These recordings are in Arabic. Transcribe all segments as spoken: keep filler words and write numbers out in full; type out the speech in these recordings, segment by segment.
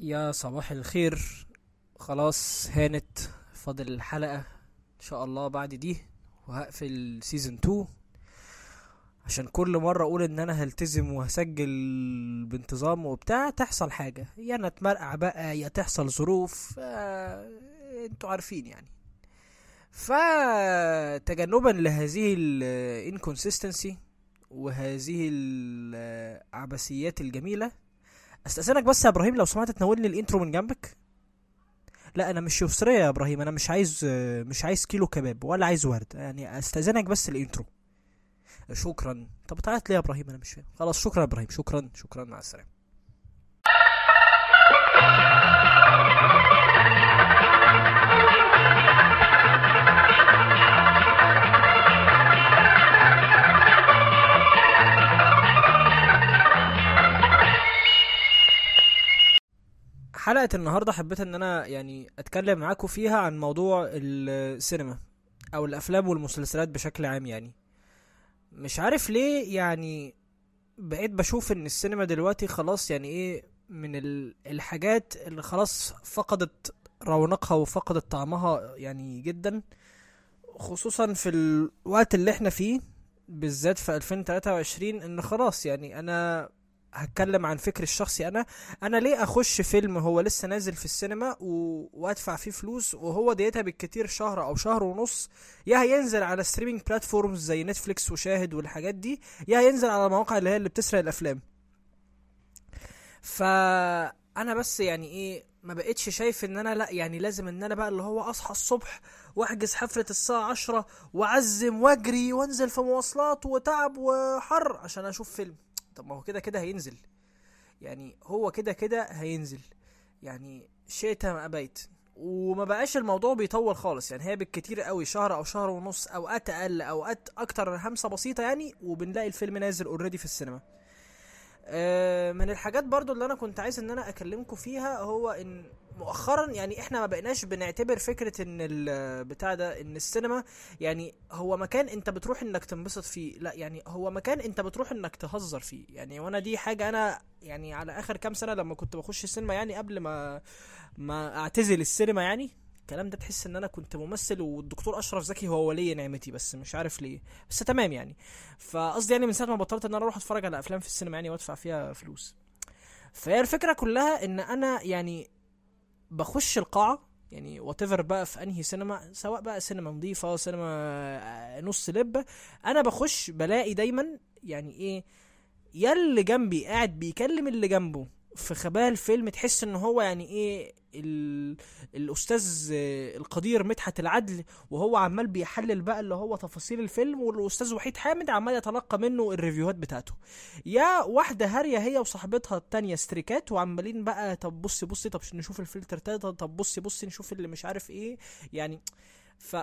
يا صباح الخير. خلاص هانت، فاضل حلقة ان شاء الله بعد دي وهقفل سيزن اتنين، عشان كل مرة اقول ان انا هلتزم وهسجل بانتظام وبتاع تحصل حاجة، يا يعني اتمرقع بقى يا تحصل ظروف، آه انتوا عارفين يعني. فتجنبا لهذه الانكونسيستنسي وهذه العبثيات الجميلة، استأذنك بس يا ابراهيم لو سمعت تناولني الانترو من جنبك. لا انا مش شفصرية يا ابراهيم، انا مش عايز مش عايز كيلو كباب ولا عايز ورد، يعني استأذنك بس الانترو. شكرا. طب تعالت ليه يا ابراهيم؟ انا مش فاهم. خلاص شكرا يا ابراهيم، شكرا شكرا، مع السلامة. حلقة النهاردة حبيت ان انا يعني اتكلم معاكم فيها عن موضوع السينما او الافلام والمسلسلات بشكل عام. يعني مش عارف ليه يعني بقيت بشوف ان السينما دلوقتي خلاص يعني ايه من الحاجات اللي خلاص فقدت رونقها وفقدت طعمها يعني جدا، خصوصا في الوقت اللي احنا فيه بالذات في ألفين وثلاثة وعشرين. ان خلاص يعني انا هتكلم عن فكري الشخصي، انا انا ليه اخش فيلم هو لسه نازل في السينما و... وادفع فيه فلوس وهو ديتها بالكتير شهر او شهر ونص، يا هينزل على ستريمينج بلاتفورمز زي نتفليكس وشاهد والحاجات دي، يا هينزل على مواقع اللي هي اللي بتسرق الافلام. فانا بس يعني ايه ما بقتش شايف ان انا لا يعني لازم ان انا بقى اللي هو اصحى الصبح واحجز حفلة الساعة عشرة واعزم واجري وانزل في مواصلات وتعب وحر عشان اشوف فيلم. طب ما هو كده كده هينزل، يعني هو كده كده هينزل يعني شئت ما أبيت. وما بقاش الموضوع بيطول خالص، يعني هي بالكتير قوي شهر او شهر ونص، اوقات اقل اوقات اكتر، همسه بسيطه يعني، وبنلاقي الفيلم نازل اوريدي في السينما. أه من الحاجات برضو اللي انا كنت عايز ان انا اكلمكم فيها هو ان مؤخرا يعني احنا ما بقناش بنعتبر فكرة ان البتاع ده ان السينما يعني هو مكان انت بتروح انك تنبسط فيه، لا يعني هو مكان انت بتروح انك تهزر فيه. يعني وانا دي حاجة انا يعني على اخر كام سنة لما كنت بخش السينما، يعني قبل ما ما اعتزل السينما، يعني الكلام ده تحس ان انا كنت ممثل والدكتور اشرف زكي هو ولي نعمتي، بس مش عارف ليه، بس تمام يعني. فقصدي يعني من ساعة ما بطلت ان انا اروح اتفرج على افلام في السينما يعني وادفع فيها فلوس، فهي الفكرة كلها ان انا يعني بخش القاعة يعني whatever بقى في انهي سينما، سواء بقى سينما نظيفة سينما نص لب، انا بخش بلاقي دايما يعني ايه يا اللي جنبي قاعد بيكلم اللي جنبه في خبال الفيلم، تحس ان هو يعني ايه الاستاذ القدير مدحت العدل وهو عمال بيحلل بقى اللي هو تفاصيل الفيلم، والاستاذ وحيد حامد عمال يتلقى منه الريفيوهات بتاعته، يا واحده هاريه هي وصاحبتها التانية ستريكات وعمالين بقى طب بصي بصي طب نشوف الفلتر تاتا، طب بصي بصي نشوف اللي مش عارف ايه يعني. ف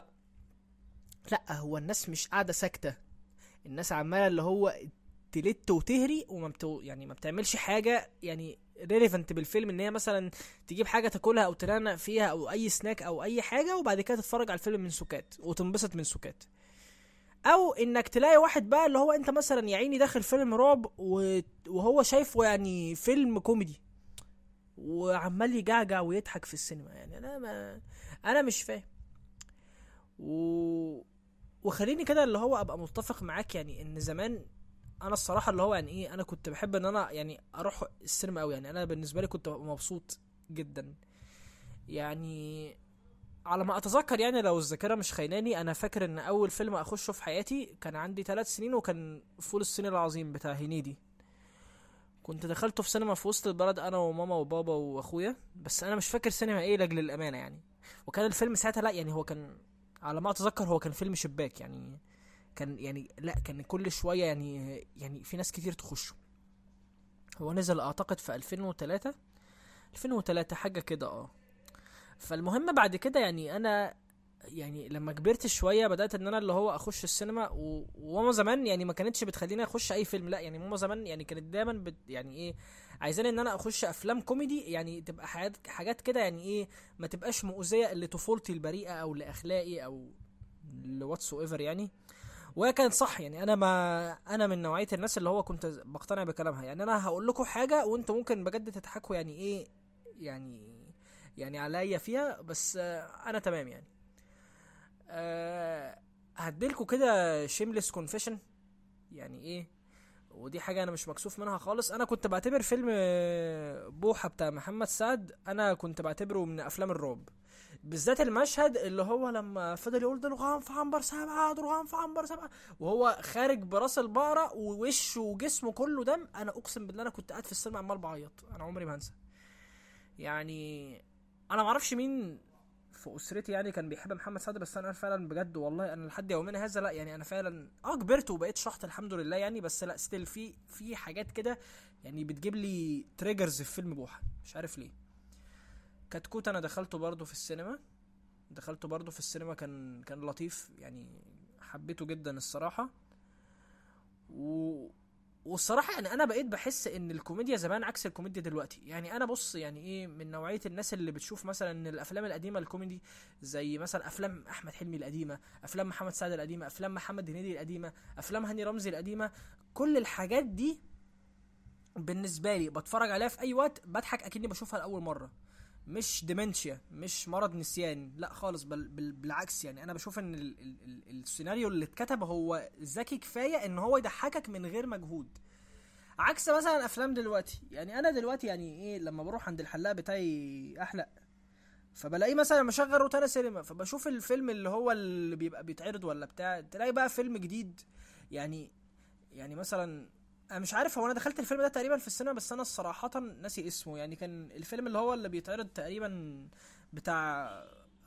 لا هو الناس مش قاعده ساكته، الناس عماله اللي هو تلت وتهري وما بتو... يعني ما بتعملش حاجه يعني ريليفنت بالفيلم، ان هي مثلا تجيب حاجه تاكلها او تنانا فيها او اي سناك او اي حاجه، وبعد كده تتفرج على الفيلم من سكات وتنبسط من سكات. او انك تلاقي واحد بقى اللي هو انت مثلا يا عيني داخل فيلم رعب وهو شايفه يعني فيلم كوميدي وعمال يجعجع ويضحك في السينما، يعني انا ما... انا مش فاهم. و... وخليني كده اللي هو ابقى متفق معاك، يعني ان زمان انا الصراحه اللي هو يعني ايه انا كنت بحب ان انا يعني اروح السينما قوي، يعني انا بالنسبه لي كنت مبسوط جدا. يعني على ما اتذكر يعني لو الذاكره مش خايناني، انا فاكر ان اول فيلم اخشه في حياتي كان عندي ثلاث سنين، وكان فول الصين العظيم بتاع هنيدي، كنت دخلته في سينما في وسط البلد انا وماما وبابا واخويا، بس انا مش فاكر سينما ايه لاجل الامانه يعني. وكان الفيلم ساعتها لا يعني هو كان على ما اتذكر هو كان فيلم شباك، يعني كان يعني لا كان كل شويه يعني يعني في ناس كتير تخشه. هو نزل اعتقد في ألفين وثلاثة حاجه كده اه. فالمهم بعد كده يعني انا يعني لما كبرت شويه بدات ان انا اللي هو اخش السينما، وماما زمان يعني ما كانتش بتخليني اخش اي فيلم، لا يعني ماما زمان يعني كانت دايما بت يعني ايه عايزاني ان انا اخش افلام كوميدي، يعني تبقى حاجات كده يعني ايه ما تبقاش مؤذيه لطفولتي البريئه او لاخلاقي او لواتس ايفر يعني. وهي كانت صح، يعني انا ما انا من نوعيه الناس اللي هو كنت بقتنع بكلامها، يعني انا هقول لكم حاجه وانتوا ممكن بجد تضحكوا يعني ايه يعني يعني عليا فيها، بس انا تمام يعني. أه هديلكوا كده شيمليس كونفيشن يعني ايه، ودي حاجة انا مش مكسوف منها خالص. انا كنت بعتبر فيلم بوحة بتاع محمد سعد، انا كنت بعتبره من افلام الرعب، بالذات المشهد اللي هو لما فضل يقول درغام في عنبر سبعة درغام في عنبر سبعة وهو خارج براس البقرة ووشه وجسمه كله دم. انا اقسم بالله انا كنت قاعد في السينما عمال بعيط، انا عمري ما هنسى يعني. انا معرفش مين في اسرتي يعني كان بيحب محمد سعد، بس انا فعلا بجد والله انا لحد يومنا هذا لا يعني انا فعلا اه كبرت وبقيت شحط الحمد لله يعني، بس لا ستيل في في حاجات كده يعني بتجيب لي تريجرز في فيلم بوحة مش عارف ليه. كتكوت انا دخلته برضو في السينما، دخلته برضو في السينما كان كان لطيف يعني، حبيته جدا الصراحه. و والصراحه يعني انا بقيت بحس ان الكوميديا زمان عكس الكوميديا دلوقتي يعني. انا بص يعني ايه من نوعيه الناس اللي بتشوف مثلا ان الافلام القديمه الكوميدي زي مثلا افلام احمد حلمي القديمه، افلام محمد سعد القديمه، افلام محمد هنيدي القديمه، افلام هاني رمزي القديمه، كل الحاجات دي بالنسبه لي بتفرج عليها في اي وقت بضحك اكني بشوفها لاول مره. مش ديمنشيا، مش مرض نسيان، لا خالص، بل بل بالعكس يعني. انا بشوف ان ال ال ال السيناريو اللي اتكتب هو ذكي كفايه ان هو يضحكك من غير مجهود، عكس مثلا افلام دلوقتي يعني. انا دلوقتي يعني ايه لما بروح عند الحلاق بتاعي احلق فبلاقي مثلا مشغل روتانا سينما، فبشوف الفيلم اللي هو اللي بيبقى بيتعرض ولا بتاع، تلاقي بقى فيلم جديد يعني. يعني مثلا انا مش عارف هو انا دخلت الفيلم ده تقريبا في السينما بس انا صراحه ناسي اسمه يعني. كان الفيلم اللي هو اللي بيتعرض تقريبا بتاع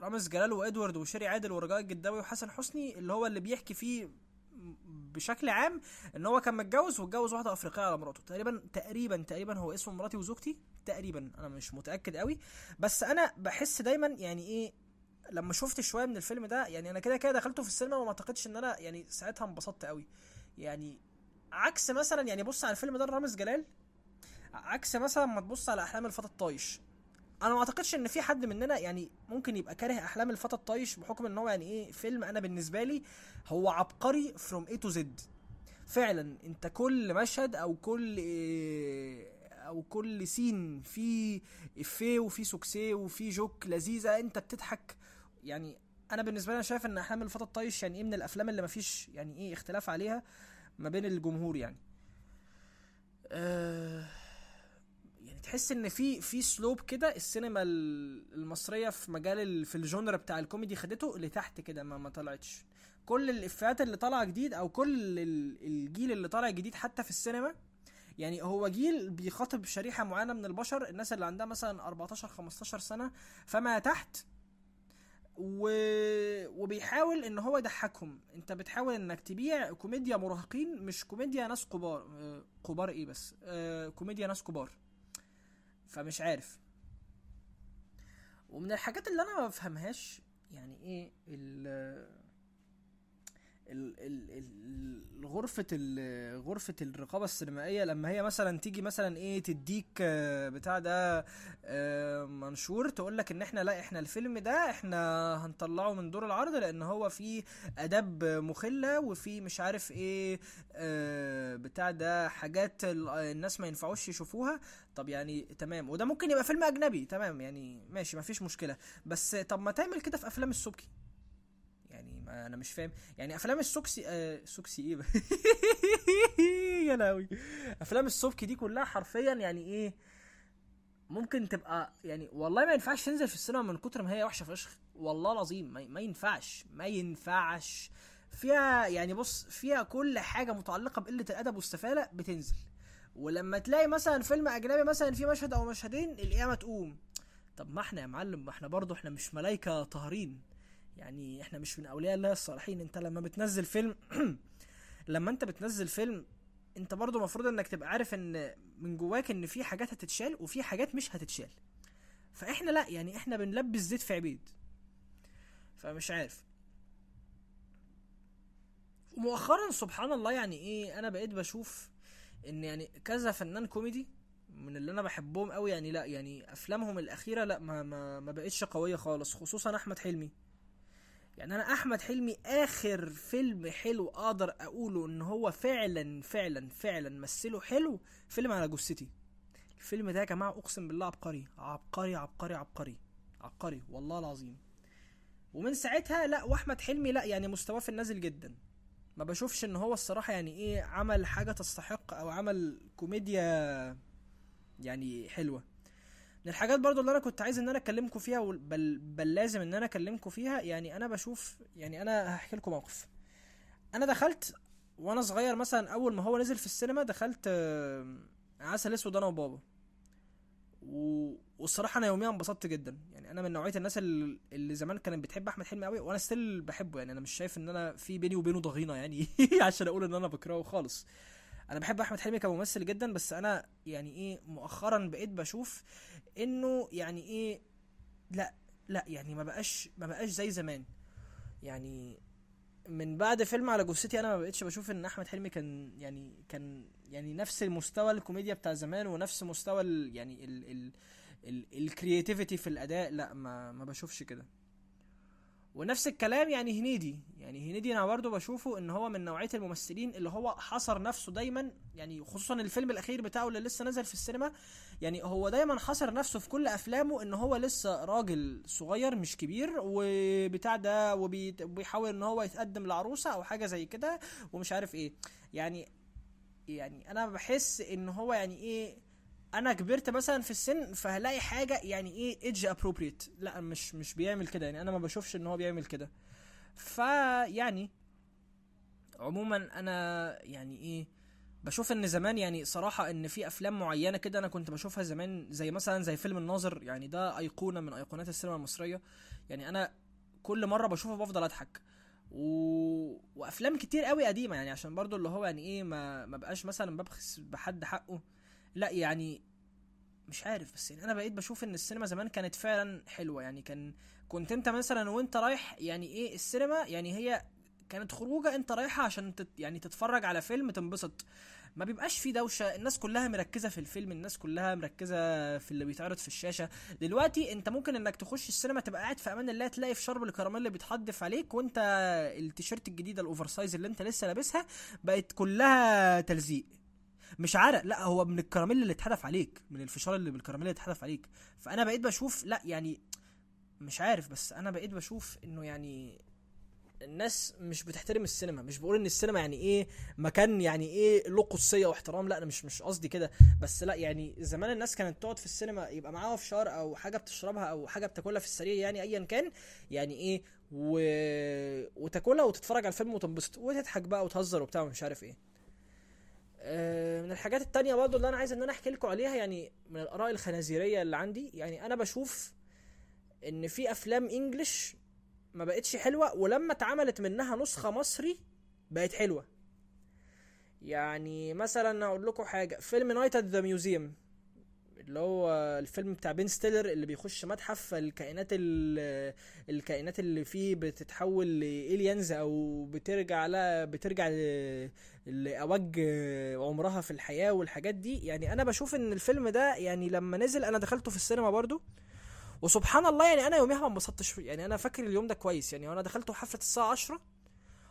رامز جلال وادوارد وشيري عادل ورجاء الجداوي وحسن حسني، اللي هو اللي بيحكي فيه بشكل عام ان هو كان متجوز واتجوز واحده افريقيه على مراته تقريبا تقريبا تقريبا هو اسمه مراتي وزوجتي تقريبا، انا مش متاكد قوي. بس انا بحس دايما يعني ايه لما شفت شويه من الفيلم ده يعني، انا كده كده دخلته في السينما وما اعتقدش ان انا يعني ساعتها انبسطت قوي يعني. عكس مثلا يعني بص على الفيلم ده رامز جلال، عكس مثلا ما تبص على احلام الفتى الطايش، انا ما اعتقدش ان في حد مننا يعني ممكن يبقى كاره احلام الفتى الطايش، بحكم ان هو يعني ايه فيلم انا بالنسبه لي هو عبقري from A to Z فعلا. انت كل مشهد او كل إيه او كل سين فيه افيه وفيه سوكسيه وفيه جوك لذيذه انت بتضحك يعني. انا بالنسبه لي شايف ان احلام الفتى الطايش يعني ايه من الافلام اللي ما فيش يعني ايه اختلاف عليها ما بين الجمهور يعني. أه يعني تحس ان في في سلوب كده السينما المصريه في مجال في الجونر بتاع الكوميدي خدته لتحت كده، ما ما طلعتش كل الافيهات اللي طالعه جديد او كل الجيل اللي طالع جديد حتى في السينما يعني. هو جيل بيخاطب شريحه معينه من البشر، الناس اللي عندها مثلا أربعتاشر خمستاشر سنه فما تحت، و... وبيحاول ان هو يضحكهم. انت بتحاول انك تبيع كوميديا مراهقين مش كوميديا ناس كبار. آه... كبار ايه بس آه... كوميديا ناس كبار. فمش عارف. ومن الحاجات اللي انا ما بفهمهاش يعني ايه ال... ال... ال... الغرفة ال... غرفة الرقابة السينمائية لما هي مثلا تيجي مثلا ايه تديك بتاع ده منشور تقولك ان احنا لا احنا الفيلم ده احنا هنطلعه من دور العرض لان هو فيه اداب مخلة وفيه مش عارف ايه بتاع ده حاجات الناس ما ينفعوش يشوفوها. طب يعني تمام، وده ممكن يبقى فيلم اجنبي تمام يعني ماشي ما فيش مشكلة، بس طب ما تعمل كده في افلام السبكي يعني. ما انا مش فاهم يعني افلام السوكسي آه سوكسي ايه يا لهوي افلام السبكي دي كلها حرفيا يعني ايه ممكن تبقى يعني والله ما ينفعش تنزل في السينما من كتر ما هي وحشه فشخ والله العظيم. ما ينفعش ما ينفعش فيها يعني. بص فيها كل حاجه متعلقه بقله الادب والاستفاله بتنزل، ولما تلاقي مثلا فيلم اجنبي مثلا في مشهد او مشهدين القيامه تقوم. طب ما احنا يا معلم ما احنا برضو احنا مش ملائكه طاهرين يعني، احنا مش من اولياء الله الصالحين. انت لما بتنزل فيلم لما انت بتنزل فيلم انت برضو مفروض انك تبقى عارف ان من جواك ان في حاجات هتتشال وفي حاجات مش هتتشال. فاحنا لا يعني احنا بنلبس زيت في عبيد. فمش عارف. ومؤخرا سبحان الله يعني ايه انا بقيت بشوف ان يعني كذا فنان كوميدي من اللي انا بحبهم قوي يعني لا يعني افلامهم الاخيره لا ما ما, ما بقتش قويه خالص، خصوصا احمد حلمي يعني. انا احمد حلمي اخر فيلم حلو اقدر اقوله ان هو فعلا فعلا فعلا مثله حلو فيلم على جثتي. الفيلم ده يا جماعه اقسم بالله عبقري عبقري عبقري عبقري عبقري والله العظيم. ومن ساعتها لا، واحمد حلمي لا يعني مستواه في النازل جدا، ما بشوفش ان هو الصراحه يعني ايه عمل حاجه تستحق او عمل كوميديا يعني حلوه. من الحاجات برضو اللي انا كنت عايز ان انا اكلمكم فيها بل, بل لازم ان انا اكلمكم فيها، يعني انا بشوف يعني انا هحكي لكم موقف. انا دخلت وانا صغير مثلا اول ما هو نزل في السينما دخلت عسل اسود انا وبابا، والصراحه انا يوميا انبسطت جدا. يعني انا من نوعيه الناس اللي زمان كانت بتحب احمد حلمي قوي، وانا ستيل بحبه، يعني انا مش شايف ان انا في بيني وبينه ضغينه يعني عشان اقول ان انا بكرهه خالص. انا بحب احمد حلمي كممثل جدا، بس انا يعني ايه مؤخرا بقيت بشوف انه يعني ايه لا لا يعني ما بقاش ما بقاش زي زمان. يعني من بعد فيلم على جثتي انا ما بقتش بشوف ان احمد حلمي كان يعني كان يعني نفس المستوى الكوميديا بتاع زمان، ونفس مستوى ال يعني ال ال ال الكرياتيفيتي في الاداء، لا ما ما بشوفش كده. ونفس الكلام يعني هنيدي، يعني هنيدي انا برضه بشوفه ان هو من نوعيه الممثلين اللي هو حصر نفسه دايما، يعني خصوصا الفيلم الاخير بتاعه اللي لسه نزل في السينما، يعني هو دايما حصر نفسه في كل افلامه ان هو لسه راجل صغير مش كبير وبتاع ده، وبيحاول ان هو يتقدم لعروسه او حاجه زي كده ومش عارف ايه. يعني يعني انا بحس ان هو يعني ايه انا كبرت مثلا في السن فهلاقي حاجه يعني ايه ايدج ابروبريت، لا مش مش بيعمل كده، يعني انا ما بشوفش ان هو بيعمل كده. فيعني عموما انا يعني ايه بشوف ان زمان يعني صراحه ان في افلام معينه كده انا كنت بشوفها زمان، زي مثلا زي فيلم الناظر، يعني ده ايقونه من ايقونات السينما المصريه، يعني انا كل مره بشوفه بفضل اضحك. و... وافلام كتير قوي قديمه، يعني عشان برضو اللي هو يعني ايه ما ما بقاش مثلا ببخس بحد حقه، لا يعني مش عارف، بس يعني انا بقيت بشوف ان السينما زمان كانت فعلا حلوه. يعني كان كنت انت مثلا وانت رايح يعني ايه السينما، يعني هي كانت خروجه انت رايحه عشان تت يعني تتفرج على فيلم تنبسط، ما بيبقاش فيه دوشه، الناس كلها مركزه في الفيلم، الناس كلها مركزه في اللي بيتعرض في الشاشه. دلوقتي انت ممكن انك تخش السينما تبقى قاعد في امان الله، تلاقي في شرب الكراميل اللي بيتحدف عليك، وانت التيشيرت الجديده الاوفر سايز اللي انت لسه لابسها بقت كلها تلزيق، مش عرق، لا هو من الكراميل اللي اتحدف عليك، من الفشار اللي بالكراميل اللي اتحدف عليك. فانا بقيت بشوف لا يعني مش عارف، بس انا بقيت بشوف انه يعني الناس مش بتحترم السينما. مش بقول ان السينما يعني ايه مكان يعني ايه له قدسيه واحترام، لا انا مش مش قصدي كده، بس لا يعني زمان الناس كانت تقعد في السينما يبقى معاها فشار او حاجه بتشربها او حاجه بتاكلها في السرير، يعني ايا كان يعني ايه و... وتاكلها وتتفرج على الفيلم وتنبسط وتضحك بقى وتهزر وبتاع ومش عارف ايه. من الحاجات التانية برضو اللي انا عايز ان انا احكي لكم عليها، يعني من الاراء الخنازيرية اللي عندي، يعني انا بشوف ان في افلام انجليش ما بقتش حلوة، ولما اتعملت منها نسخة مصري بقت حلوة. يعني مثلا اقول لكم حاجة، فيلم نايت ات ذا ميوزيوم اللي هو الفيلم بتاع بين ستيلر اللي بيخش متحف الكائنات الكائنات اللي فيه بتتحول لإليانز او بترجع لا بترجع لأوج عمرها في الحياة والحاجات دي. يعني انا بشوف ان الفيلم ده يعني لما نزل انا دخلته في السينما برضو، وسبحان الله يعني انا يوميها ما انبسطتش. يعني انا فاكر اليوم ده كويس، يعني انا دخلته حفلة الساعة عشرة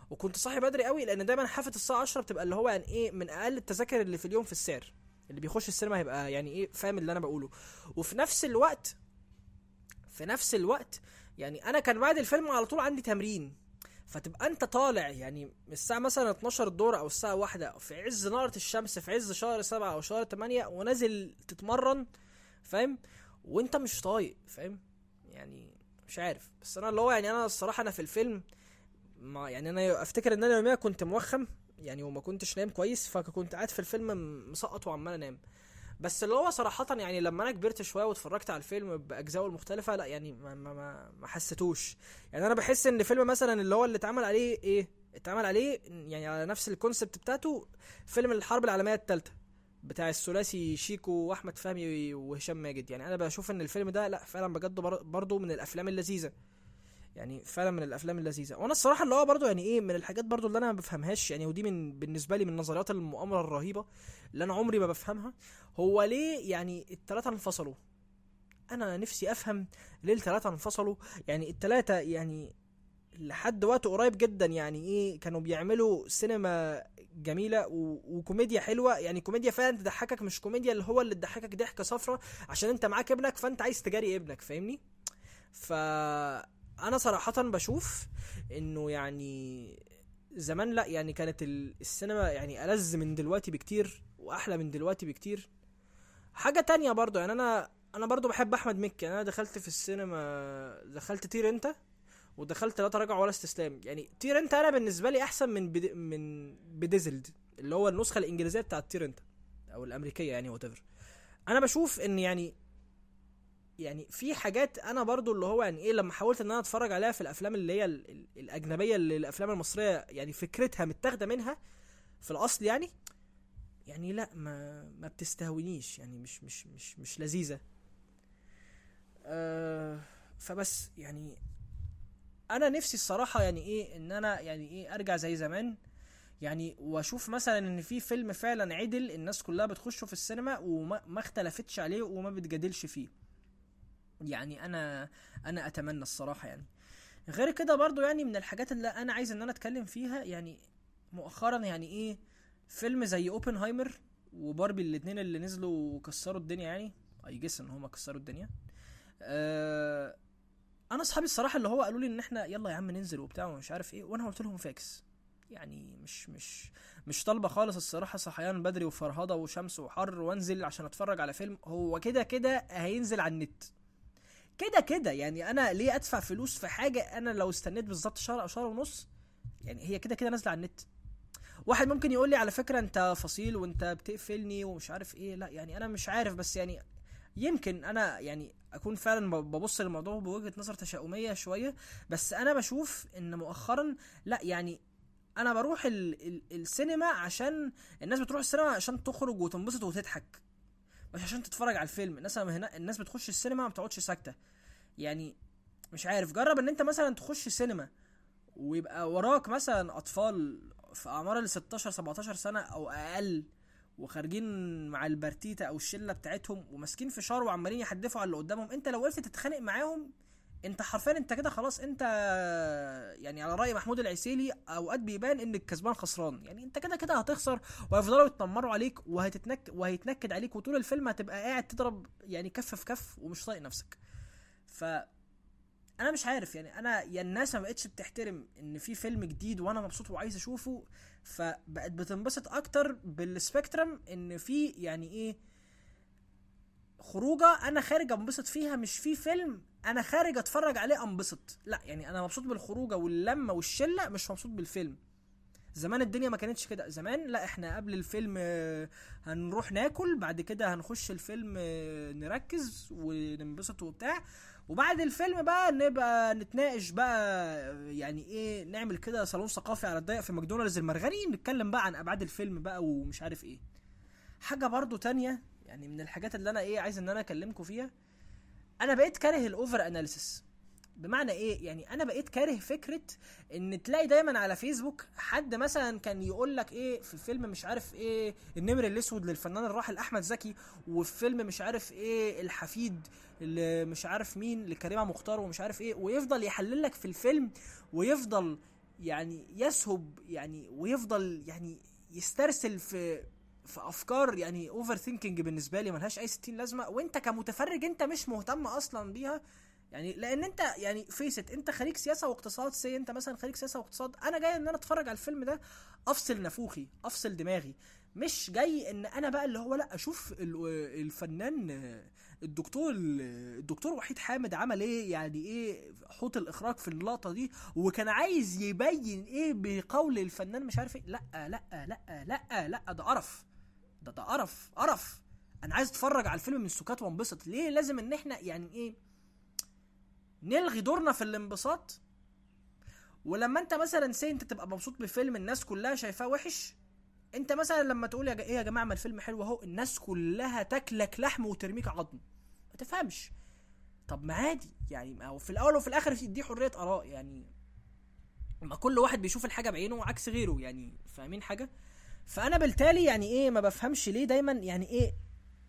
وكنت صاحي بدري قوي، لان دايما حفلة الساعة عشرة بتبقى اللي هو يعني ايه من اقل التذاكر اللي في اليوم في السعر، اللي بيخش السينما هيبقى يعني ايه فاهم اللي انا بقوله. وفي نفس الوقت في نفس الوقت يعني انا كان بعد الفيلم على طول عندي تمرين، فتبقى انت طالع يعني الساعه مثلا اتناشر الظهر او الساعه واحدة في عز نار الشمس في عز شهر سبعة او شهر تمانية ونازل تتمرن فاهم، وانت مش طايق فاهم، يعني مش عارف. بس انا اللي هو يعني انا الصراحه انا في الفيلم ما يعني انا افتكر ان انا يوميا كنت موخم يعني وما كنتش نايم كويس، فكنت قاعد في الفيلم مسقط وعمال انام. بس اللي هو صراحه يعني لما انا كبرت شويه واتفرجت على الفيلم باجزائه المختلفه، لا يعني ما ما ما حسيتوش. يعني انا بحس ان فيلم مثلا اللي هو اللي اتعمل عليه ايه اتعمل عليه يعني على نفس الكونسبت بتاعته فيلم الحرب العالميه الثالثه بتاع الثلاثي شيكو واحمد فهمي وهشام ماجد، يعني انا بشوف ان الفيلم ده لا فعلا بجد برضو من الافلام اللذيذه، يعني فعلا من الافلام اللذيذه. وانا الصراحه اللي هو برضو يعني ايه من الحاجات برضو اللي انا ما بفهمهاش، يعني ودي من بالنسبه لي من نظريات المؤامره الرهيبه اللي انا عمري ما بفهمها، هو ليه يعني الثلاثه انفصلوا؟ انا نفسي افهم ليه الثلاثه انفصلوا. يعني الثلاثه يعني لحد وقت قريب جدا يعني ايه كانوا بيعملوا سينما جميله و... وكوميديا حلوه، يعني كوميديا فعلا تضحكك، مش كوميديا اللي هو اللي تضحكك ضحكه صفرة عشان انت معاك ابنك فانت عايز تجاري ابنك، فاهمني؟ فانا صراحه بشوف انه يعني زمان لا يعني كانت السينما يعني ألذ من دلوقتي بكتير واحلى من دلوقتي بكتير. حاجه تانية برضو يعني انا انا برضو بحب احمد مكي، انا دخلت في السينما، دخلت طير انت ودخلت لا تراجع ولا استسلام. يعني طير انت انا بالنسبه لي احسن من بد... من بديزلد اللي هو النسخه الانجليزيه بتاعه طير انت او الامريكيه يعني whatever. انا بشوف ان يعني يعني في حاجات انا برضو اللي هو يعني ايه لما حاولت ان انا اتفرج عليها في الافلام اللي هي ال... ال... الاجنبيه اللي الافلام المصريه يعني فكرتها متاخده منها في الاصل، يعني يعني لا ما ما بتستهونيش، يعني مش مش مش مش لذيذه. أه فبس يعني انا نفسي الصراحه يعني ايه ان انا يعني ايه ارجع زي زمان يعني، واشوف مثلا ان في فيلم فعلا عدل الناس كلها بتخشه في السينما وما اختلفتش عليه وما بتجادلش فيه. يعني انا انا اتمنى الصراحه يعني. غير كده برضو يعني من الحاجات اللي انا عايز ان انا اتكلم فيها يعني مؤخرا يعني ايه فيلم زي اوبنهايمر وباربي الاثنين اللي نزلوا وكسروا الدنيا، يعني اي جس ان هم كسروا الدنيا. أه انا اصحابي الصراحه اللي هو قالوا لي ان احنا يلا يا عم ننزل وبتاع ومش عارف ايه، وانا قلت لهم فاكس يعني مش مش مش طالبه خالص الصراحه صحيان بدري وفرهضه وشمس وحر وانزل عشان اتفرج على فيلم هو كده كده هينزل على النت كده كده. يعني انا ليه ادفع فلوس في حاجه انا لو استنيت بالظبط شهر او شهر ونص يعني هي كده كده نازله على النت؟ واحد ممكن يقول لي على فكره انت فصيل وانت بتقفلني ومش عارف ايه، لا يعني انا مش عارف، بس يعني يمكن انا يعني اكون فعلا ببص للموضوع بوجهة نظر تشاؤمية شوية، بس انا بشوف ان مؤخرا لا يعني انا بروح ال ال السينما عشان الناس بتروح السينما عشان تخرج وتنبسط وتضحك مش عشان تتفرج على الفيلم. الناس هنا الناس بتخش السينما ما بتقعدش ساكتة، يعني مش عارف جرب ان انت مثلا تخش السينما ويبقى وراك مثلا اطفال في اعمار ال ستاشر سبعتاشر سنة او اقل وخارجين مع البرتيتا او الشله بتاعتهم وماسكين في شار وعمالين يحدفوا على اللي قدامهم، انت لو وقفت تتخانق معاهم انت حرفيا انت كده خلاص انت يعني على راي محمود العسيلي اوقات بيبان انك كسبان خسران، يعني انت كده كده هتخسر وهيفضلوا يتنمروا عليك وهتتنك وهيتنكد عليك وطول الفيلم هتبقى قاعد تضرب يعني كف في كف ومش طايق نفسك. ف انا مش عارف يعني انا يا الناس ما بقتش بتحترم ان في فيلم جديد وانا مبسوط وعايز اشوفه، فبقت بتنبسط اكتر بالسبيكترم ان في يعني ايه خروجه انا خارج انبسط فيها، مش في فيلم انا خارج اتفرج عليه انبسط، لا يعني انا مبسوط بالخروجه واللمه والشله مش مبسوط بالفيلم. زمان الدنيا ما كانتش كده، زمان لا احنا قبل الفيلم هنروح ناكل، بعد كده هنخش الفيلم نركز وننبسط وبتاع، وبعد الفيلم بقى نبقى نتناقش بقى يعني ايه نعمل كده صالون ثقافي على الضيق في ماكدونالدز المرغني نتكلم بقى عن ابعاد الفيلم بقى ومش عارف ايه. حاجه برضو تانية يعني من الحاجات اللي انا ايه عايز ان انا اكلمكم فيها، انا بقيت كاره الاوفر اناليسيس. بمعنى ايه؟ يعني انا بقيت كاره فكره ان تلاقي دايما على فيسبوك حد مثلا كان يقول لك ايه في الفيلم مش عارف ايه النمر الاسود للفنان الراحل احمد زكي، والفيلم مش عارف ايه الحفيد اللي مش عارف مين لكريمه مختار ومش عارف ايه، ويفضل يحلل لك في الفيلم ويفضل يعني يسهب يعني ويفضل يعني يسترسل في في افكار يعني اوفر ثينكينج بالنسبه لي ملهاش اي ستين لازمه، وانت كمتفرج انت مش مهتم اصلا بيها. يعني لان انت يعني فيست انت خريج سياسه واقتصاد، سي انت مثلا خريج سياسه واقتصاد، انا جاي ان انا اتفرج على الفيلم ده افصل نفوخي افصل دماغي، مش جاي ان انا بقى اللي هو لا اشوف الفنان الدكتور الدكتور وحيد حامد عمل ايه يعني ايه حوط الاخراج في اللقطه دي وكان عايز يبين ايه بقول الفنان مش عارف ايه. لا لا لا لا لا ده قرف، ده ده قرف قرف. انا عايز اتفرج على الفيلم من سكات وانبسط. ليه لازم ان احنا يعني ايه نلغي دورنا في الانبساط؟ ولما انت مثلا سي انت تبقى مبسوط بفيلم الناس كلها شايفاه وحش، انت مثلا لما تقول يا جا... ايه يا جماعه ما الفيلم حلو اهو، الناس كلها تاكلك لحم وترميك عظم. ما تفهمش طب ما عادي يعني، او في الاول وفي الاخر دي حريه اراء، يعني ما كل واحد بيشوف الحاجه بعينه وعكس غيره، يعني فاهمين حاجه؟ فانا بالتالي يعني ايه ما بفهمش ليه دايما يعني ايه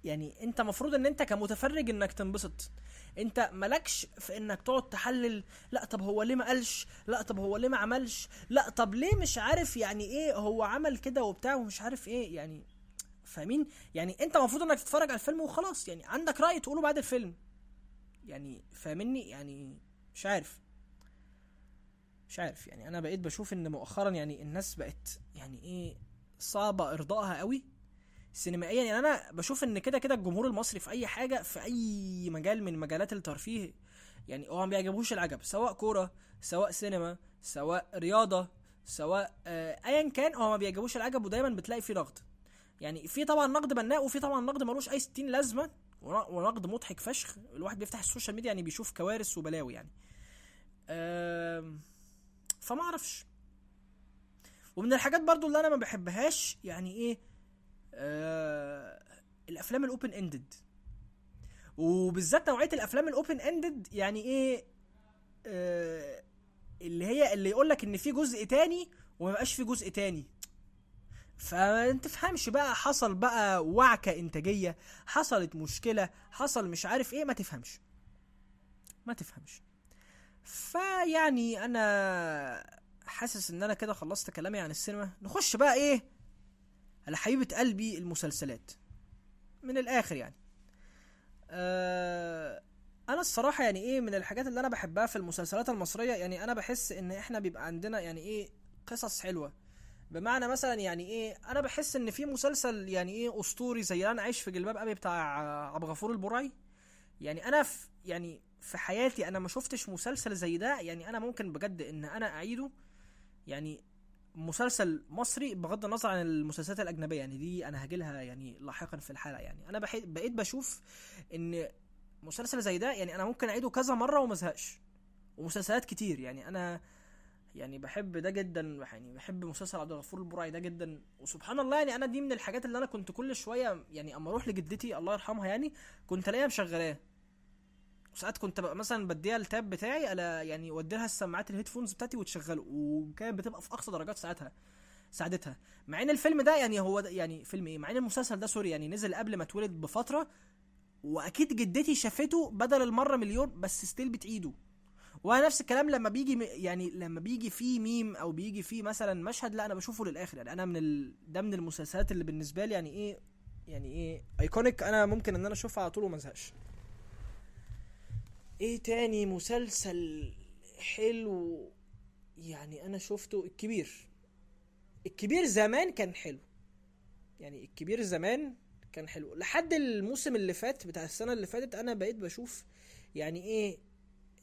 يعني انت مفروض ان انت كمتفرج انك تنبسط، انت مالكش في انك تقعد تحلل لا طب هو ليه ما قالش، لا طب هو ليه ما عملش، لا طب ليه مش عارف يعني ايه هو عمل كده وبتاع ومش عارف ايه يعني. فاهمين يعني؟ انت المفروض انك تتفرج على الفيلم وخلاص، يعني عندك رأي تقوله بعد الفيلم يعني. فاهمني يعني؟ مش عارف مش عارف يعني. انا بقيت بشوف ان مؤخرا يعني الناس بقت يعني ايه صعبة ارضائها قوي سينمائيا يعني. انا بشوف ان كده كده الجمهور المصري في اي حاجة، في اي مجال من مجالات الترفيه يعني هو ما بيعجبوش العجب، سواء كورة سواء سينما سواء رياضة سواء آه ايا كان، هو ما بيعجبوش العجب ودايما بتلاقي فيه نقد. يعني في طبعا نقد بناء وفي طبعا نقد ملوش اي ستين لازمة ونقد مضحك فشخ، الواحد بيفتح السوشيال ميديا يعني بيشوف كوارث وبلاوي يعني. آه فما اعرفش. ومن الحاجات برضو اللي انا ما بحبهاش يعني ايه آه الافلام الاوبن اندد، وبالذات نوعيه الافلام الاوبن اندد يعني ايه آه اللي هي اللي يقولك ان في جزء تاني وما بقاش في جزء تاني. فانت تفهمش بقى حصل بقى وعكه انتاجيه، حصلت مشكله، حصل مش عارف ايه، ما تفهمش ما تفهمش فيعني انا حاسس ان انا كده خلصت كلامي عن السينما. نخش بقى ايه على حبيبه قلبي المسلسلات من الاخر يعني. آه انا الصراحه يعني ايه من الحاجات اللي انا بحبها في المسلسلات المصريه يعني، انا بحس ان احنا بيبقى عندنا يعني ايه قصص حلوه. بمعنى مثلا يعني ايه انا بحس ان في مسلسل يعني ايه اسطوري زي انا عايش في جلباب ابي بتاع عبد الغفور البرعي يعني. انا في يعني في حياتي انا ما شفتش مسلسل زي ده يعني، انا ممكن بجد ان انا اعيده يعني. مسلسل مصري بغض النظر عن المسلسلات الاجنبيه يعني، دي انا هجيلها يعني لاحقا في الحلقه يعني. انا بقيت بشوف ان مسلسل زي ده يعني انا ممكن اعيده كذا مره وما ازهقش، ومسلسلات كتير يعني. انا يعني بحب ده جدا يعني، بحب مسلسل عبد الغفور البرعي ده جدا. وسبحان الله يعني انا دي من الحاجات اللي انا كنت كل شويه يعني اما اروح لجدتي الله يرحمها يعني كنت الاقيها مشغلاه، وساعات كنت بقى مثلا بديها التاب بتاعي الا يعني وديلها السماعات الهيدفونز بتاعتي وتشغله، وكانت بتبقى في اقصى درجات ساعتها ساعدتها. مع ان الفيلم ده يعني هو ده يعني فيلم ايه، مع ان المسلسل ده سوري يعني نزل قبل ما اتولد بفتره، واكيد جدتي شافته بدل المره مليون، بس ستيل بتعيده. وانا نفس الكلام لما بيجي يعني لما بيجي فيه ميم او بيجي فيه مثلا مشهد، لا انا بشوفه للاخر يعني. انا من ال... ده من المسلسلات اللي بالنسبه لي يعني ايه يعني ايه ايكونيك، انا ممكن ان انا اشوفها على طول وما ازهقش. ايه تاني مسلسل حلو يعني انا شفته؟ الكبير. الكبير زمان كان حلو يعني، الكبير زمان كان حلو لحد الموسم اللي فات بتاع السنه اللي فاتت. انا بقيت بشوف يعني ايه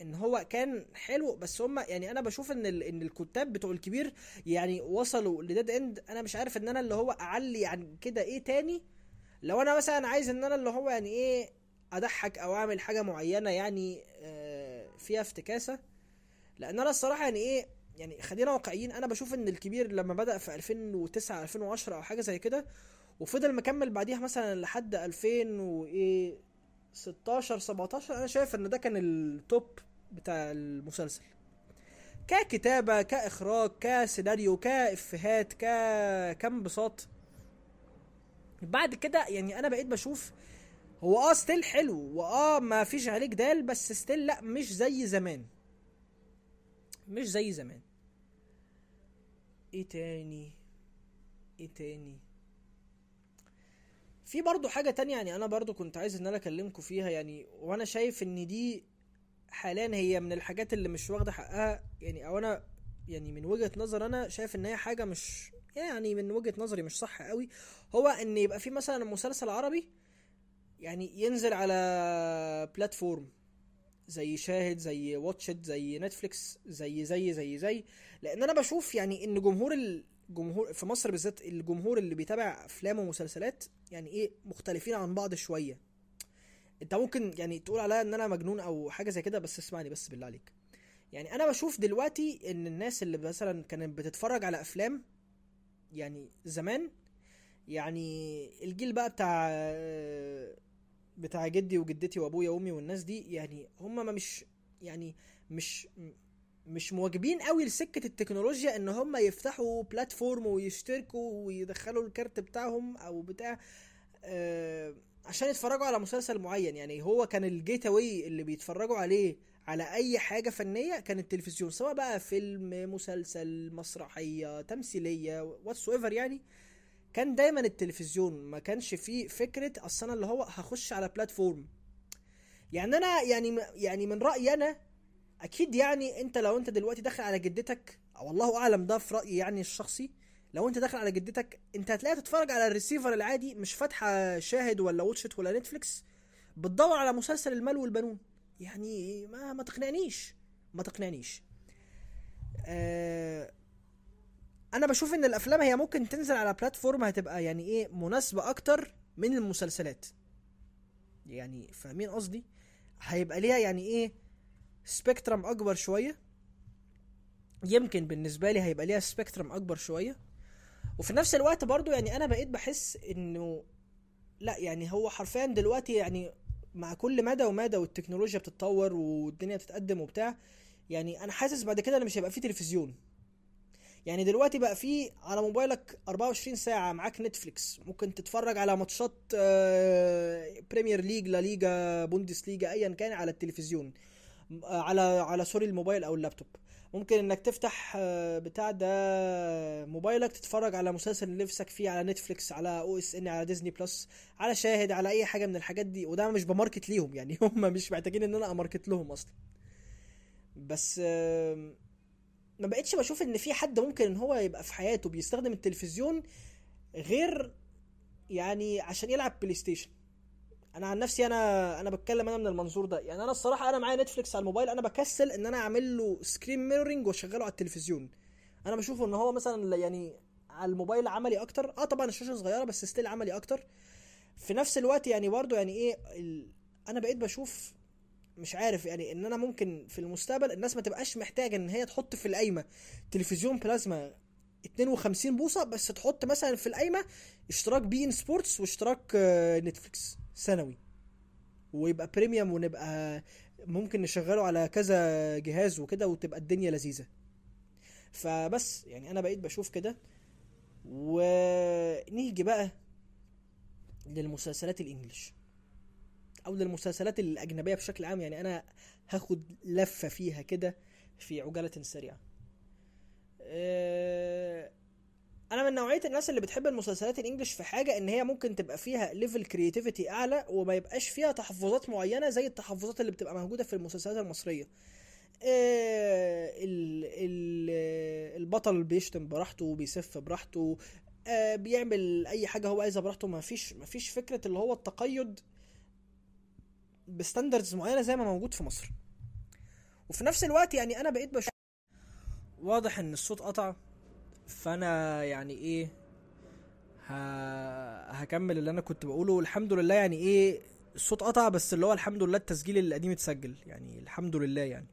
ان هو كان حلو، بس هم يعني انا بشوف ان ال... ان الكتاب بتوع الكبير يعني وصلوا لديد اند. انا مش عارف ان انا اللي هو اعلي عن يعني كده ايه تاني. لو انا مثلا عايز ان انا اللي هو يعني ايه اضحك او اعمل حاجه معينه يعني آه فيها افتكاسه، لان انا الصراحه يعني ايه يعني خلينا واقعيين، انا بشوف ان الكبير لما بدا في ألفين وتسعة ألفين وعشرة او حاجه زي كده، وفضل مكمل بعديها مثلا لحد ألفين وستاشر سبعتاشر، انا شايف ان ده كان التوب بتاع المسلسل ككتابه كاخراج كسيناريو كافيهات كانبساط. بعد كده يعني انا بقيت بشوف هو اه ستيل حلو واه ما فيش عليه جدال، بس ستيل لا مش زي زمان مش زي زمان. ايه تاني ايه تاني في برضو حاجة تانية يعني انا برضو كنت عايز ان انا اكلمكم فيها يعني، وانا شايف ان دي حاليا هي من الحاجات اللي مش واخدة حقها يعني، او انا يعني من وجهة نظر انا شايف ان هي حاجة مش يعني من وجهة نظري مش صح قوي، هو ان يبقى في مثلا مسلسل عربي يعني ينزل على بلاتفورم زي شاهد زي واتشت زي نتفليكس زي زي زي زي لان انا بشوف يعني ان جمهور الجمهور في مصر بالذات، الجمهور اللي بيتابع افلام ومسلسلات يعني ايه مختلفين عن بعض شويه. انت ممكن يعني تقول عليا ان انا مجنون او حاجه زي كده، بس اسمعني بس بالله عليك يعني. انا بشوف دلوقتي ان الناس اللي مثلا كانت بتتفرج على افلام يعني زمان يعني الجيل بقى بتاع بتاع جدي وجدتي وابويا وامي والناس دي يعني، هم ما مش يعني مش مش مواجبين قوي لسكه التكنولوجيا ان هم يفتحوا بلاتفورم ويشتركوا ويدخلوا الكارت بتاعهم او بتاع عشان يتفرجوا على مسلسل معين. يعني هو كان الجيت اواي اللي بيتفرجوا عليه على اي حاجه فنيه كان التلفزيون، سواء بقى فيلم، مسلسل، مسرحيه، تمثيليه، واتس ايفر. يعني كان دايما التلفزيون، ما كانش فيه فكره اصلا اللي هو هخش على بلاتفورم. يعني انا يعني يعني من رايي انا اكيد، يعني انت لو انت دلوقتي داخل على جدتك، او الله اعلم، ده في رايي يعني الشخصي، لو انت داخل على جدتك انت هتلاقيها تتفرج على الريسيفر العادي، مش فاتحه شاهد ولا واتشت ولا نتفليكس، بتدور على مسلسل المال والبنون. يعني ما ما تقنعنيش ما تقنعنيش آه انا بشوف ان الافلام هي ممكن تنزل على بلاتفورم هتبقى يعني ايه مناسبه اكتر من المسلسلات. يعني فاهمين قصدي؟ هيبقى ليها يعني ايه سبيكترم اكبر شويه، يمكن بالنسبه لي هيبقى ليها سبيكترم اكبر شويه. وفي نفس الوقت برضو يعني انا بقيت بحس انه لا، يعني هو حرفيا دلوقتي يعني مع كل مدى ومدى والتكنولوجيا بتتطور والدنيا بتتقدم وبتاع، يعني انا حاسس بعد كده ان مش هيبقى فيه تلفزيون. يعني دلوقتي بقى فيه على موبايلك أربعة وعشرين ساعه، معاك نتفليكس، ممكن تتفرج على ماتشات بريمير ليج، لا ليجا، بوندس ليجا، ايا كان، على التلفزيون، على على سوري الموبايل او اللابتوب. ممكن انك تفتح بتاع ده موبايلك تتفرج على مسلسل اللي نفسك فيه، على نتفليكس، على او اس ان، على ديزني بلس، على شاهد، على اي حاجه من الحاجات دي. وده مش بماركت ليهم، يعني هم مش محتاجين ان انا اماركت لهم اصلا. بس ما بقتش بشوف ان في حد ممكن ان هو يبقى في حياته بيستخدم التلفزيون غير يعني عشان يلعب بلاي ستيشن. انا عن نفسي انا انا بتكلم انا من المنظور ده. يعني انا الصراحه انا معايا نتفليكس على الموبايل، انا بكسل ان انا اعمل له سكرين ميرورنج واشغله على التلفزيون. انا بشوفه ان هو مثلا يعني على الموبايل عملي اكتر. اه طبعا الشاشه صغيره بس ستيل عملي اكتر. في نفس الوقت يعني برضو يعني ايه ال... انا بقيت بشوف مش عارف، يعني ان انا ممكن في المستقبل الناس ما تبقاش محتاجه ان هي تحط في القايمه تلفزيون بلازما اتنين وخمسين بوصه، بس تحط مثلا في القايمه اشتراك بي ان سبورتس واشتراك نتفليكس سنوي، ويبقى بريميوم، ونبقى ممكن نشغله على كذا جهاز وكده، وتبقى الدنيا لذيذه. فبس يعني انا بقيت بشوف كده. ونيجي بقى للمسلسلات الانجليش او للمسلسلات الاجنبيه بشكل عام. يعني انا هاخد لفه فيها كده في عجله سريعه. انا من نوعيه الناس اللي بتحب المسلسلات الانجليش في حاجه ان هي ممكن تبقى فيها ليفل كرياتيفيتي اعلى، وما يبقاش فيها تحفظات معينه زي التحفظات اللي بتبقى موجوده في المسلسلات المصريه. البطل بيشتم براحته وبيسف براحته، بيعمل اي حاجه هو عايزها براحته، ما فيش ما فيش فكره اللي هو التقيد بستاندردز معينه زي ما موجود في مصر. وفي نفس الوقت يعني انا بقيت بشوف، واضح ان الصوت قطع، فانا يعني ايه ه... هكمل اللي انا كنت بقوله. الحمد لله يعني ايه الصوت قطع، بس اللي هو الحمد لله التسجيل القديم اتسجل، يعني الحمد لله. يعني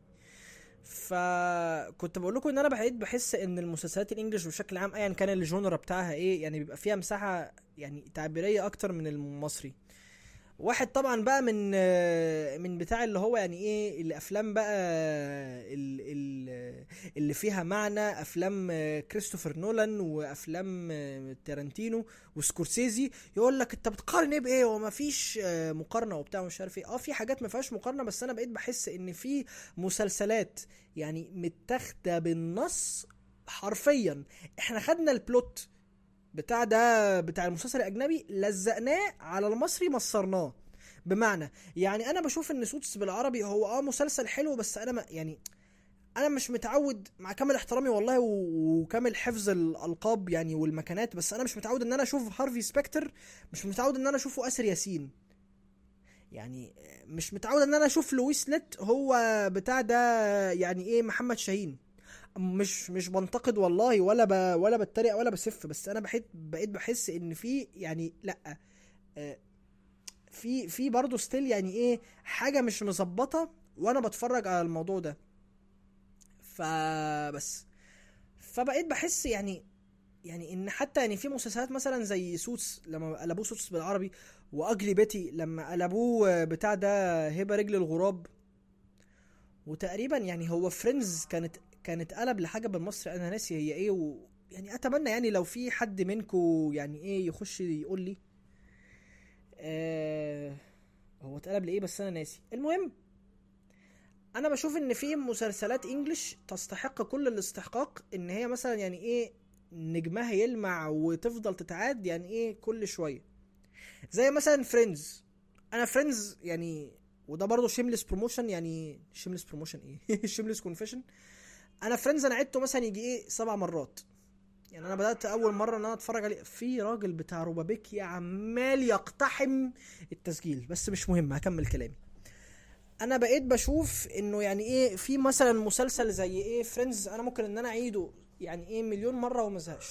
فكنت بقول لكم ان انا بقيت بحس ان المسلسلات الانجليش بشكل عام ايا كان الجونرا بتاعها ايه، يعني بيبقى فيها مساحه يعني تعبيريه اكتر من المصري. واحد طبعا بقى من من بتاع اللي هو يعني ايه الافلام بقى اللي فيها معنى، افلام كريستوفر نولان وافلام تارانتينو وسكورسيزي، يقول لك انت بتقارن ايه بايه وما فيش مقارنه وبتاع مش عارف ايه. اه في حاجات ما فيهاش مقارنه، بس انا بقيت بحس ان في مسلسلات يعني متاخده بالنص حرفيا. احنا خدنا البلوت بتاع ده بتاع المسلسل الاجنبي لزقناه على المصري، مصرناه. بمعنى يعني انا بشوف ان سوتس بالعربي هو اه مسلسل حلو، بس انا ما يعني انا مش متعود، مع كامل احترامي والله وكامل حفظ الالقاب يعني والمكانات، بس انا مش متعود ان انا اشوف هارفي سبيكتر، مش متعود ان انا اشوفه اسر ياسين، يعني مش متعود ان انا اشوف لويس ليت هو بتاع ده يعني ايه محمد شاهين. مش مش بنتقد والله، ولا ب ولا بتريق ولا بسف، بس انا بحس بقيت بحس ان في يعني لا في في برضه ستيل يعني ايه حاجه مش مظبطه وانا بتفرج على الموضوع ده. فبس فبقيت بحس يعني يعني ان حتى يعني في مسلسلات مثلا زي سوتس لما قلبوه سوتس بالعربي، واجلي بيتي لما قلبوه بتاع ده هبه رجل الغراب، وتقريبا يعني هو فريندز كانت كانت قلب لحاجه بالمصري انا ناسي هي ايه. ويعني اتمنى يعني لو في حد منكم يعني ايه يخش يقول لي آه هو اتقلب لإيه بس أنا ناسي. المهم أنا بشوف إن في مسلسلات إنجليش تستحق كل الاستحقاق إن هي مثلا يعني إيه نجمها يلمع وتفضل تتعاد يعني إيه كل شوية، زي مثلا فريندز. أنا فريندز يعني وده برضو شيمليس بروموشن، يعني شيمليس بروموشن إيه شيمليس كونفيشن. أنا فريندز أنا عدته مثلا يجي إيه سبع مرات. يعني انا بدات اول مره ان انا اتفرج عليه في راجل بتاع روبابيكي عمال يقتحم التسجيل، بس مش مهم هكمل كلامي. انا بقيت بشوف انه يعني ايه في مثلا مسلسل زي ايه فريندز انا ممكن ان انا اعيده يعني ايه مليون مره وما زهقش.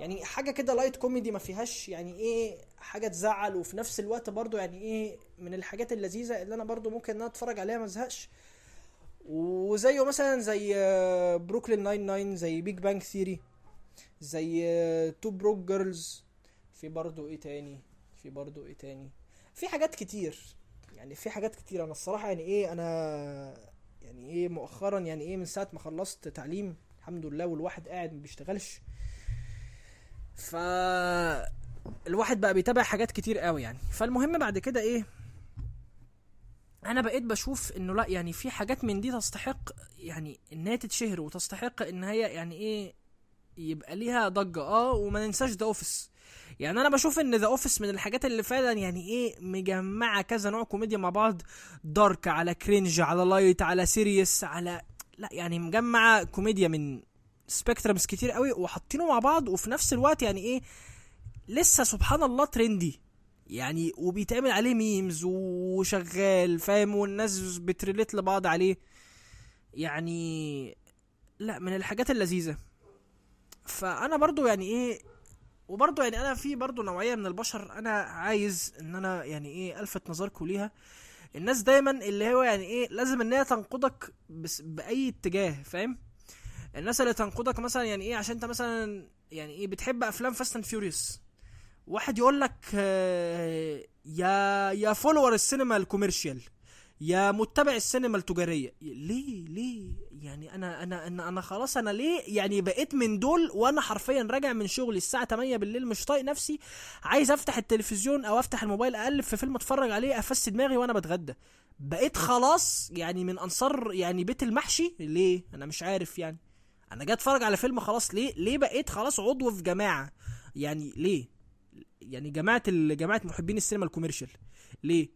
يعني حاجه كده لايت كوميدي ما فيهاش يعني ايه حاجه تزعل، وفي نفس الوقت برضو يعني ايه من الحاجات اللذيذه اللي انا برضو ممكن ان انا اتفرج عليها ما زهقش. وزيه مثلا زي بروكلين ناين ناين، زي بيج بانج ثيري، زي تو بروك جيرلز، في برضو ايه تاني في برضو ايه تاني في حاجات كتير يعني في حاجات كتير. انا الصراحة يعني ايه انا يعني ايه مؤخرا يعني ايه من ساعة ما خلصت تعليم الحمد لله والواحد قاعد ما بيشتغلش، فالواحد بقى بيتابع حاجات كتير قوي يعني. فالمهم بعد كده ايه انا بقيت بشوف انه لا يعني في حاجات من دي تستحق يعني انها تتشهر وتستحق ان هي يعني ايه يبقى ليها ضجة. اه وما ننساش ذا اوفيس. يعني انا بشوف ان ذا اوفيس من الحاجات اللي فعلا يعني ايه مجمعة كذا نوع كوميديا مع بعض، دارك على كرينج على لايت على سيريس على لا يعني مجمعة كوميديا من سبيكترمز كتير قوي وحطينه مع بعض، وفي نفس الوقت يعني ايه لسه سبحان الله ترندي يعني وبيتعمل عليه ميمز وشغال فاهم والناس بتريليت لبعض عليه. يعني لا من الحاجات اللذيذة. فانا برضو يعني ايه وبرضو يعني انا في برضو نوعية من البشر انا عايز ان انا يعني ايه الفت نظركم ليها. الناس دايما اللي هو يعني ايه لازم انها تنقدك بس باي اتجاه فاهم. الناس اللي تنقدك مثلا يعني ايه عشان انت مثلا يعني ايه بتحب افلام فاست اند فيوريوس، واحد يقول لك يا يا فولور السينما الكوميرشيال، يا متابع السينما التجارية. ليه ليه يعني انا انا انا, أنا خلاص انا ليه يعني بقيت من دول وانا حرفيا راجع من شغلي الساعة تمانية بالليل مش طايق نفسي، عايز افتح التلفزيون او افتح الموبايل اقلب في فيلم اتفرج عليه افسد دماغي وانا بتغدى. بقيت خلاص يعني من انصار يعني بيت المحشي. ليه انا مش عارف يعني انا جاي اتفرج على فيلم خلاص ليه ليه بقيت خلاص عضو في جماعة يعني ليه يعني جماعة جماعة محبين السينما الكوميرشال. ليه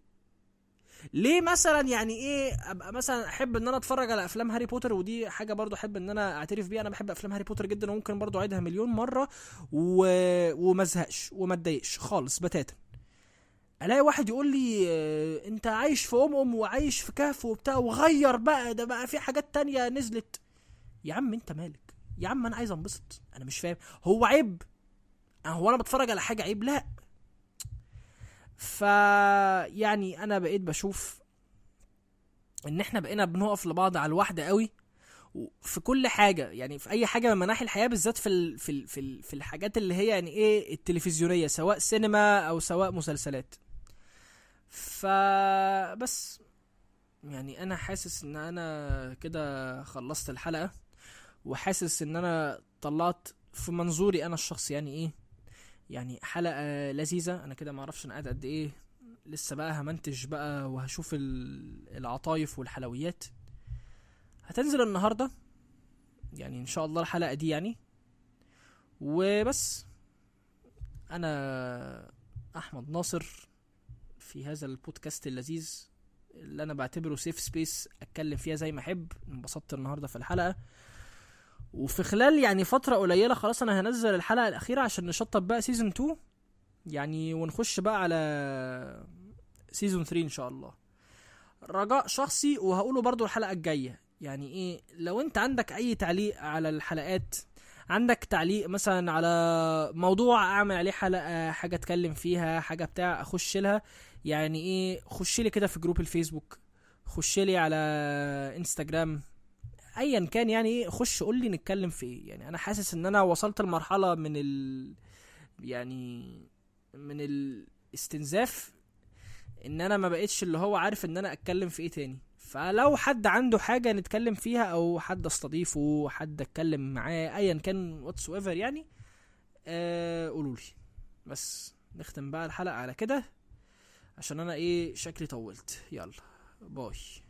ليه مثلا يعني ايه ابقى مثلا احب ان انا اتفرج على افلام هاري بوتر، ودي حاجه برضو احب ان انا اعترف بيها. انا بحب افلام هاري بوتر جدا وممكن برضو اعيدها مليون مره و... وما ازهقش وما اتضايقش خالص بتاتا. الاقي واحد يقول لي انت عايش في ام ام وعايش في كهف وبتاع وغير بقى ده بقى في حاجات تانية نزلت. يا عم انت مالك يا عم، انا عايز انبسط. انا مش فاهم هو عيب هو انا بتفرج على حاجه عيب؟ لا. فا يعني انا بقيت بشوف ان احنا بقينا بنقف لبعض على الواحده قوي في كل حاجه، يعني في اي حاجه من مناحي الحياه، بالذات في ال في ال في, ال في الحاجات اللي هي يعني ايه التلفزيونيه سواء سينما او سواء مسلسلات. فا بس يعني انا حاسس ان انا كده خلصت الحلقه، وحاسس ان انا طلعت في منظوري انا الشخص يعني ايه يعني حلقة لذيذة. انا كده معرفش انا قاعد قد ايه، لسه بقى همنتج بقى وهشوف العطايف والحلويات هتنزل النهاردة يعني ان شاء الله الحلقة دي يعني. وبس انا احمد ناصر في هذا البودكاست اللذيذ اللي انا بعتبره سيف سبيس اتكلم فيها زي ما احب. انبسطت النهاردة في الحلقة، وفي خلال يعني فترة قليلة خلاص انا هنزل الحلقة الاخيرة عشان نشطب بقى سيزن اتنين يعني، ونخش بقى على سيزن تلاتة ان شاء الله. رجاء شخصي وهقوله برضو الحلقة الجاية يعني ايه لو انت عندك اي تعليق على الحلقات، عندك تعليق مثلا على موضوع اعمل عليه حلقة، حاجة اتكلم فيها، حاجة بتاع اخش لها يعني ايه خش لي كده في جروب الفيسبوك، خش لي على انستجرام، ايا كان يعني خش قول لي نتكلم في ايه. يعني انا حاسس ان انا وصلت لمرحله من ال يعني من الاستنزاف ان انا ما بقتش اللي هو عارف ان انا اتكلم في ايه تاني. فلو حد عنده حاجه نتكلم فيها او حد استضيفه حد اتكلم معاه ايا كان واتس ايفر يعني آه قولوا لي. بس نختم بقى الحلقه على كده. عشان انا ايه شكلي طولت. يلا باي.